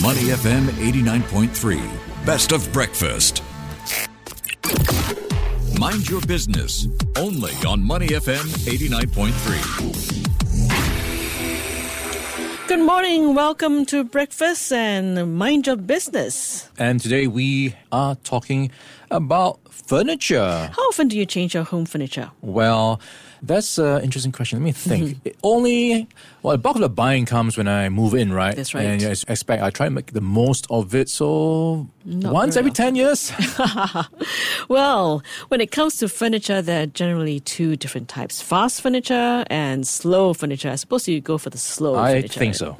Money FM 89.3. Best of breakfast. Mind your business. Only on Money FM 89.3. Good morning. Welcome to Breakfast and Mind Your Business. And today we are talking about furniture. How often do you change your home furniture? Well, that's an interesting question. Let me think. Mm-hmm. The bulk of the buying comes when I move in, right? That's right. And I try to make the most of it. So once every 10 years. Well, when it comes to furniture, there are generally two different types. Fast furniture and slow furniture. I suppose you go for the slow furniture. I think so.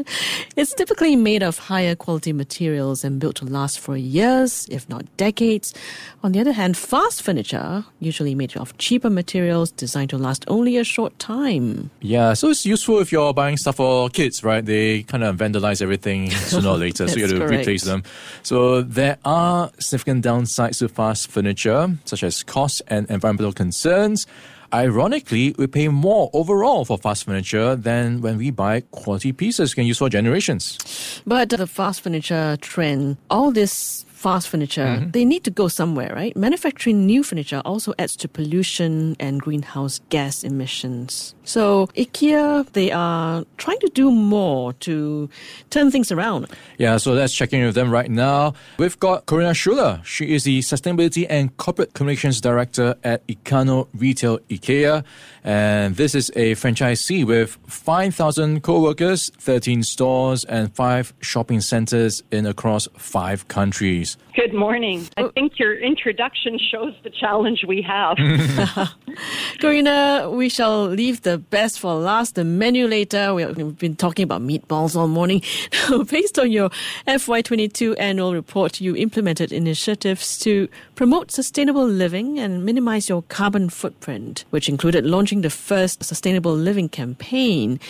It's typically made of higher quality materials and built to last for years, if not decades. On the other hand, fast furniture, usually made of cheaper materials, designed to last only a short time. Yeah, so it's useful if you're buying stuff for kids, right? They kind of vandalize everything sooner or later, so you have to replace them. So there are significant downsides to fast furniture, such as cost and environmental concerns. Ironically, we pay more overall for fast furniture than when we buy quality pieces we can use for generations. But the fast furniture trend, all this fast furniture, they need to go somewhere, right? Manufacturing new furniture also adds to pollution and greenhouse gas emissions. So IKEA, they are trying to do more to turn things around. Yeah, so let's check in with them right now. We've got Corinna Schuler. She is the Sustainability and Corporate Communications Director at Ikano Retail IKEA. And this is a franchisee with 5,000 co-workers, 13 stores and 5 shopping centres in across 5 countries. Good morning. I think your introduction shows the challenge we have. Corinna, we shall leave the best for last, the menu later. We've been talking about meatballs all morning. Based on your FY22 annual report, you implemented initiatives to promote sustainable living and minimize your carbon footprint, which included launching the first sustainable living campaign.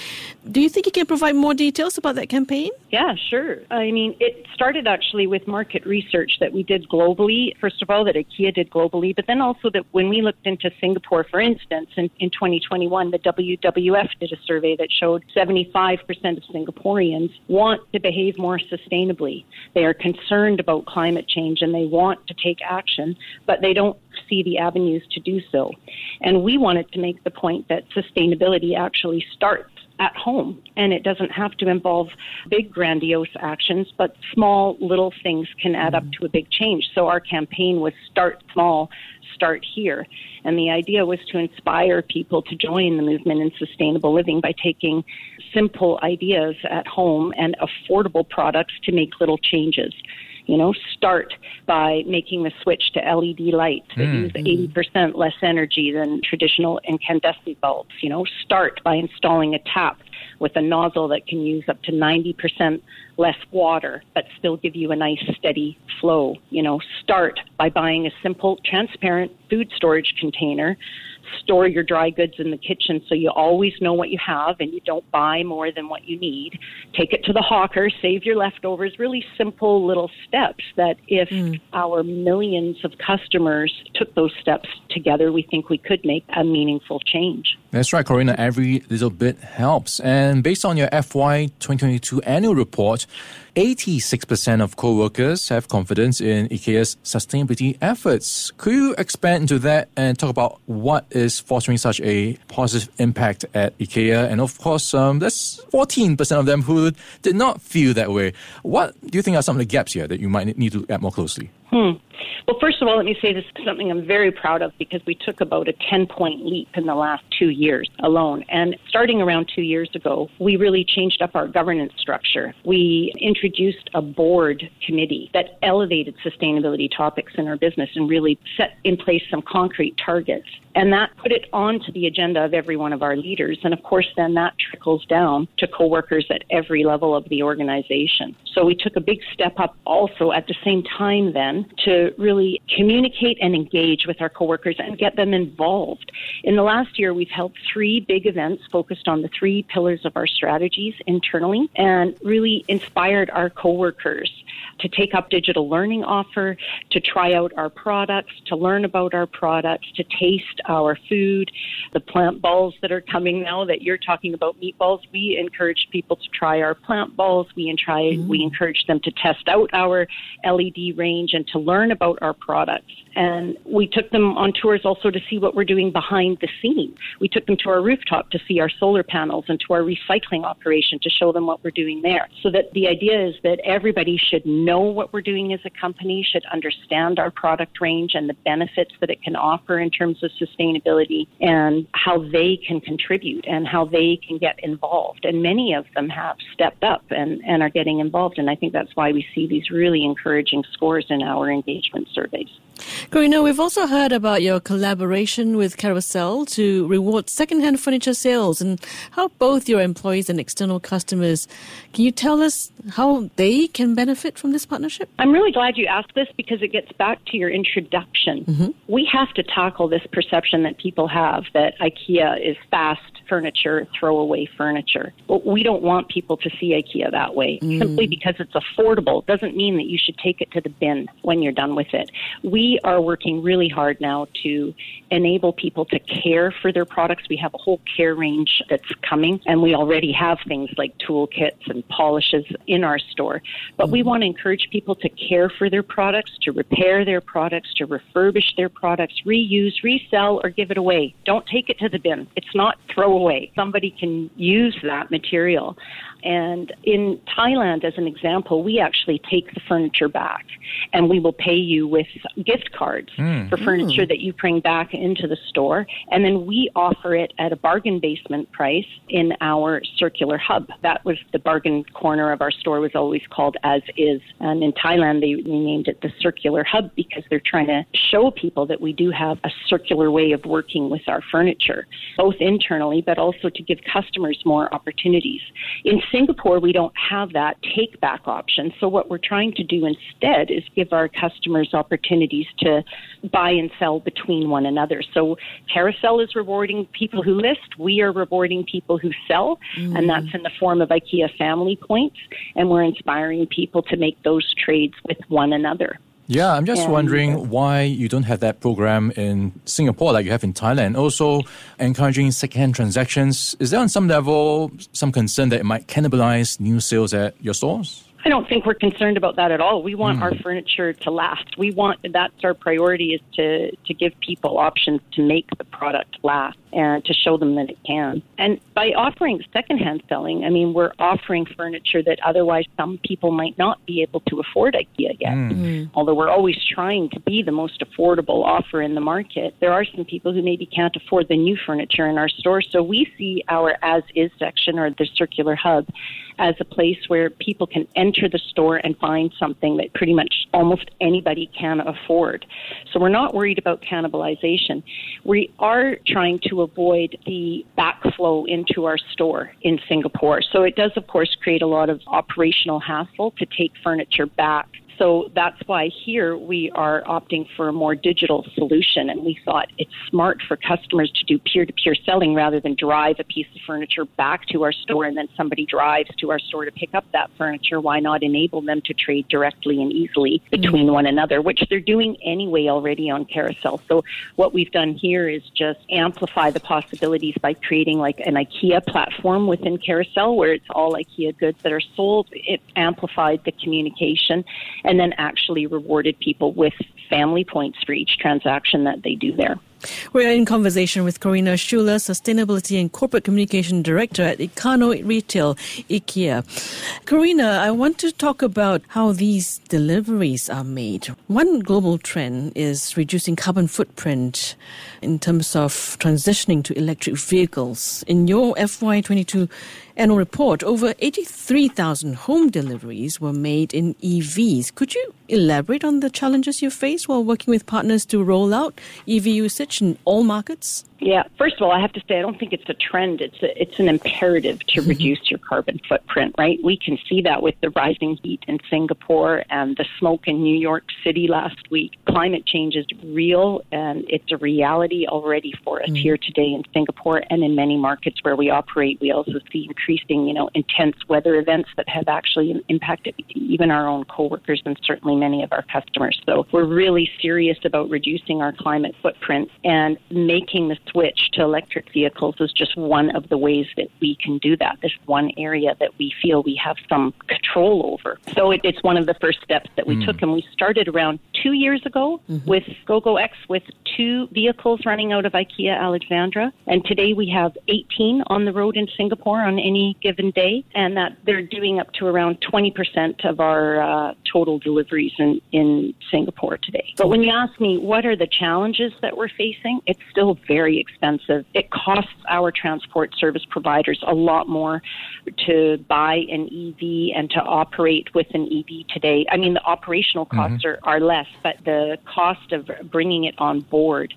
Do you think you can provide more details about that campaign? Yeah, sure. I mean, it started actually with market research that we did globally, first of all, that IKEA did globally, but then also that when we looked into Singapore, for instance, in 2021, the WWF did a survey that showed 75% of Singaporeans want to behave more sustainably. They are concerned about climate change and they want to take action, but they don't see the avenues to do so. And we wanted to make the point that sustainability actually starts at home, and it doesn't have to involve big grandiose actions, but small little things can add up to a big change. So our campaign was start small, start here, and the idea was to inspire people to join the movement in sustainable living by taking simple ideas at home and affordable products to make little changes. You know, start by making the switch to LED lights that use 80% less energy than traditional incandescent bulbs. You know, start by installing a tap with a nozzle that can use up to 90% less water, but still give you a nice steady flow. You know, start by buying a simple, transparent food storage container. Store your dry goods in the kitchen so you always know what you have and you don't buy more than what you need. Take it to the hawker, save your leftovers. Really simple little steps that if our millions of customers took those steps together, we think we could make a meaningful change. That's right, Corinna. Every little bit helps. And based on your FY 2022 annual report, 86% of co-workers have confidence in IKEA's sustainability efforts. Could you expand into that and talk about what is fostering such a positive impact at IKEA? And of course, that's 14% of them who did not feel that way. What do you think are some of the gaps here that you might need to look at more closely? Well, first of all, let me say this is something I'm very proud of because we took about a 10-point leap in the last 2 years alone. And starting around 2 years ago, we really changed up our governance structure. We introduced a board committee that elevated sustainability topics in our business and really set in place some concrete targets. And that put it onto the agenda of every one of our leaders. And of course, then that trickles down to co-workers at every level of the organization. So we took a big step up also at the same time then on to really communicate and engage with our coworkers and get them involved. In the last year, we've held 3 big events focused on the 3 pillars of our strategies internally and really inspired our coworkers to take up digital learning offer, to try out our products, to learn about our products, to taste our food, the plant balls that are coming now that you're talking about meatballs. We encourage people to try our plant balls. We encourage them to test out our LED range and to learn about our products. And we took them on tours also to see what we're doing behind the scenes. We took them to our rooftop to see our solar panels and to our recycling operation to show them what we're doing there. So that the idea is that everybody should know what we're doing as a company, should understand our product range and the benefits that it can offer in terms of sustainability and how they can contribute and how they can get involved. And many of them have stepped up and are getting involved. And I think that's why we see these really encouraging scores in our engagement surveys. Corinna, we've also heard about your collaboration with Carousell to reward second-hand furniture sales and help both your employees and external customers. Can you tell us how they can benefit from this partnership? I'm really glad you asked this because it gets back to your introduction. Mm-hmm. We have to tackle this perception that people have that IKEA is fast furniture, throwaway furniture. Well, we don't want people to see IKEA that way. Simply because it's affordable doesn't mean that you should take it to the bin when you're done with it. We are working really hard now to enable people to care for their products. We have a whole care range that's coming, and we already have things like toolkits and polishes in our store. But we want to encourage people to care for their products, to repair their products, to refurbish their products, reuse, resell, or give it away. Don't take it to the bin. It's not throwaway. Somebody can use that material. And in Thailand, as an example, we actually take the furniture back and we will pay you with gift cards for furniture that you bring back into the store. And then we offer it at a bargain basement price in our circular hub. That was the bargain corner of our store, was always called As Is. And in Thailand, they renamed it the Circular Hub because they're trying to show people that we do have a circular way of working with our furniture, both internally, but also to give customers more opportunities. In Singapore, we don't have that take-back option. So what we're trying to do instead is give our customers opportunities to buy and sell between one another. So Carousell is rewarding people who list. We are rewarding people who sell, and that's in the form of IKEA family points. And we're inspiring people to make those trades with one another. Yeah, I'm just wondering why you don't have that program in Singapore like you have in Thailand. Also, encouraging second-hand transactions. Is there on some level some concern that it might cannibalize new sales at your stores? I don't think we're concerned about that at all. We want our furniture to last. We want, that's our priority, is to give people options to make the product last and to show them that it can. And by offering secondhand selling, I mean, we're offering furniture that otherwise some people might not be able to afford IKEA yet. Although we're always trying to be the most affordable offer in the market, there are some people who maybe can't afford the new furniture in our store. So we see our as-is section or the circular hub as a place where people can enter the store and find something that pretty much almost anybody can afford. So we're not worried about cannibalization. We are trying to avoid the backflow into our store in Singapore. So it does, of course, create a lot of operational hassle to take furniture back. So that's why here we are opting for a more digital solution, and we thought it's smart for customers to do peer-to-peer selling rather than drive a piece of furniture back to our store and then somebody drives to our store to pick up that furniture. Why not enable them to trade directly and easily between one another, which they're doing anyway already on Carousell. So what we've done here is just amplify the possibilities by creating like an IKEA platform within Carousell where it's all IKEA goods that are sold. It amplified the communication and then actually rewarded people with family points for each transaction that they do there. We're in conversation with Corinna Schuler, Sustainability and Corporate Communication Director at Ikano Retail, IKEA. Corinna, I want to talk about how these deliveries are made. One global trend is reducing carbon footprint in terms of transitioning to electric vehicles. In your FY22 annual report, over 83,000 home deliveries were made in EVs. Could you elaborate on the challenges you face while working with partners to roll out EV usage in all markets? Yeah. First of all, I have to say, I don't think it's a trend. It's an imperative to reduce your carbon footprint, right? We can see that with the rising heat in Singapore and the smoke in New York City last week. Climate change is real, and it's a reality already for us here today in Singapore and in many markets where we operate. We also see increasing, intense weather events that have actually impacted even our own coworkers and certainly many of our customers. So we're really serious about reducing our climate footprint, and making the switch to electric vehicles is just one of the ways that we can do that. This one area that we feel we have some control over. So it's one of the first steps that we took, and we started around 2 years ago with GoGoX with 2 vehicles running out of IKEA Alexandra, and today we have 18 on the road in Singapore on any given day, and that they're doing up to around 20% of our total deliveries in Singapore today. But when you ask me what are the challenges that we're facing, it's still very expensive. It costs our transport service providers a lot more to buy an EV and to operate with an EV today. I mean, the operational costs are less, but the cost of bringing it on board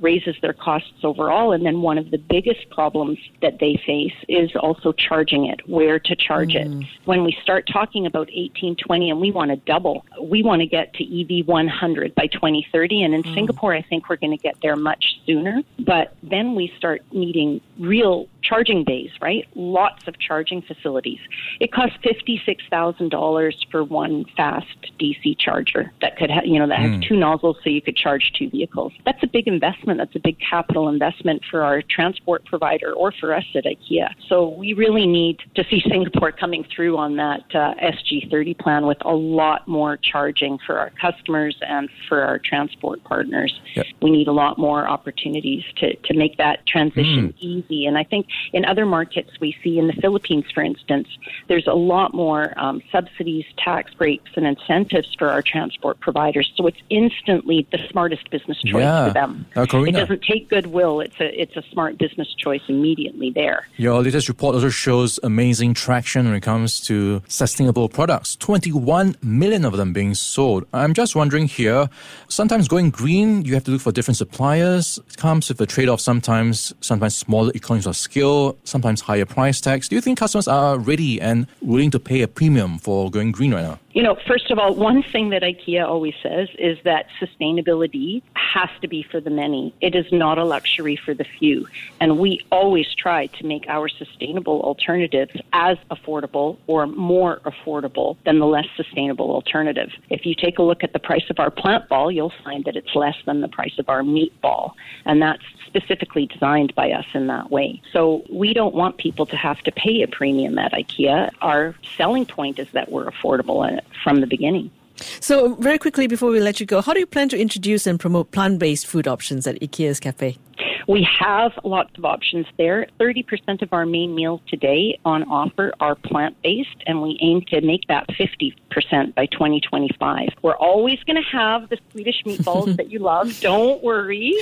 raises their costs overall. And then one of the biggest problems that they face is also charging it, where to charge it. When we start talking about 1820 and we want to double, we want to get to EV100 by 2030. And in Singapore, I think we're going to get there much sooner. But then we start needing real charging bays, right? Lots of charging facilities. It costs $56,000 for one fast DC charger that could have, that has 2 nozzles, so you could charge 2 vehicles. That's a big investment. That's a big capital investment for our transport provider or for us at IKEA. So we really need to see Singapore coming through on that SG30 plan with a lot more charging for our customers and for our transport partners. Yep. We need a lot more opportunities to make that transition easy. And I think in other markets we see, in the Philippines, for instance, there's a lot more subsidies, tax breaks, and incentives for our transport providers. So it's instantly the smartest business choice for them. It doesn't take goodwill. It's a smart business choice immediately there. Your latest report also shows amazing traction when it comes to sustainable products, 21 million of them being sold. I'm just wondering here, sometimes going green, you have to look for different suppliers. It comes with a trade-off sometimes smaller economies of scale, sometimes higher price tags. Do you think customers are ready and willing to pay a premium for going green right now? First of all, one thing that IKEA always says is that sustainability has to be for the many. It is not a luxury for the few. And we always try to make our sustainable alternatives as affordable or more affordable than the less sustainable alternative. If you take a look at the price of our plant ball, you'll find that it's less than the price of our meat ball. And that's specifically designed by us in that way. So we don't want people to have to pay a premium at IKEA. Our selling point is that we're affordable and from the beginning. So very quickly before we let you go, how do you plan to introduce and promote plant-based food options at IKEA's cafe? We have lots of options there. 30% of our main meals today on offer are plant-based, and we aim to make that 50% by 2025. We're always going to have the Swedish meatballs that you love. Don't worry.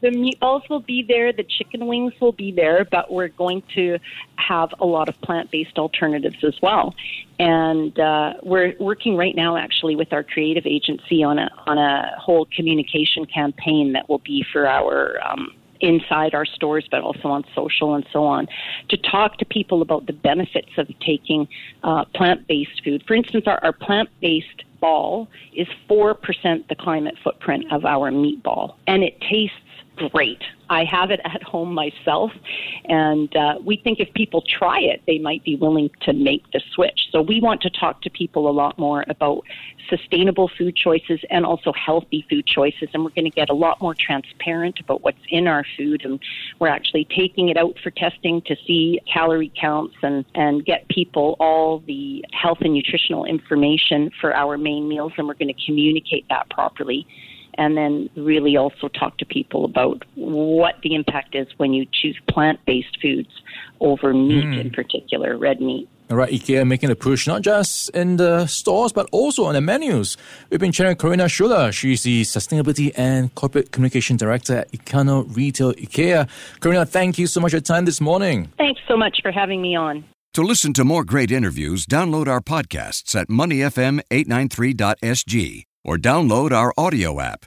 The meatballs will be there. The chicken wings will be there, but we're going to have a lot of plant-based alternatives as well. And we're working right now, actually, with our creative agency on a whole communication campaign that will be for our inside our stores, but also on social and so on, to talk to people about the benefits of taking plant-based food. For instance, our plant-based ball is 4% the climate footprint of our meatball, and it tastes great. I have it at home myself, and we think if people try it, they might be willing to make the switch. So we want to talk to people a lot more about sustainable food choices and also healthy food choices, and we're going to get a lot more transparent about what's in our food, and we're actually taking it out for testing to see calorie counts and get people all the health and nutritional information for our main meals, and we're going to communicate that properly. And then really also talk to people about what the impact is when you choose plant-based foods over meat in particular, red meat. All right, IKEA making a push not just in the stores but also on the menus. We've been chatting with Corinna Schuler. She's the Sustainability and Corporate Communication Director at Ikano Retail IKEA. Corinna, thank you so much for your time this morning. Thanks so much for having me on. To listen to more great interviews, download our podcasts at moneyfm893.sg. Or download our audio app.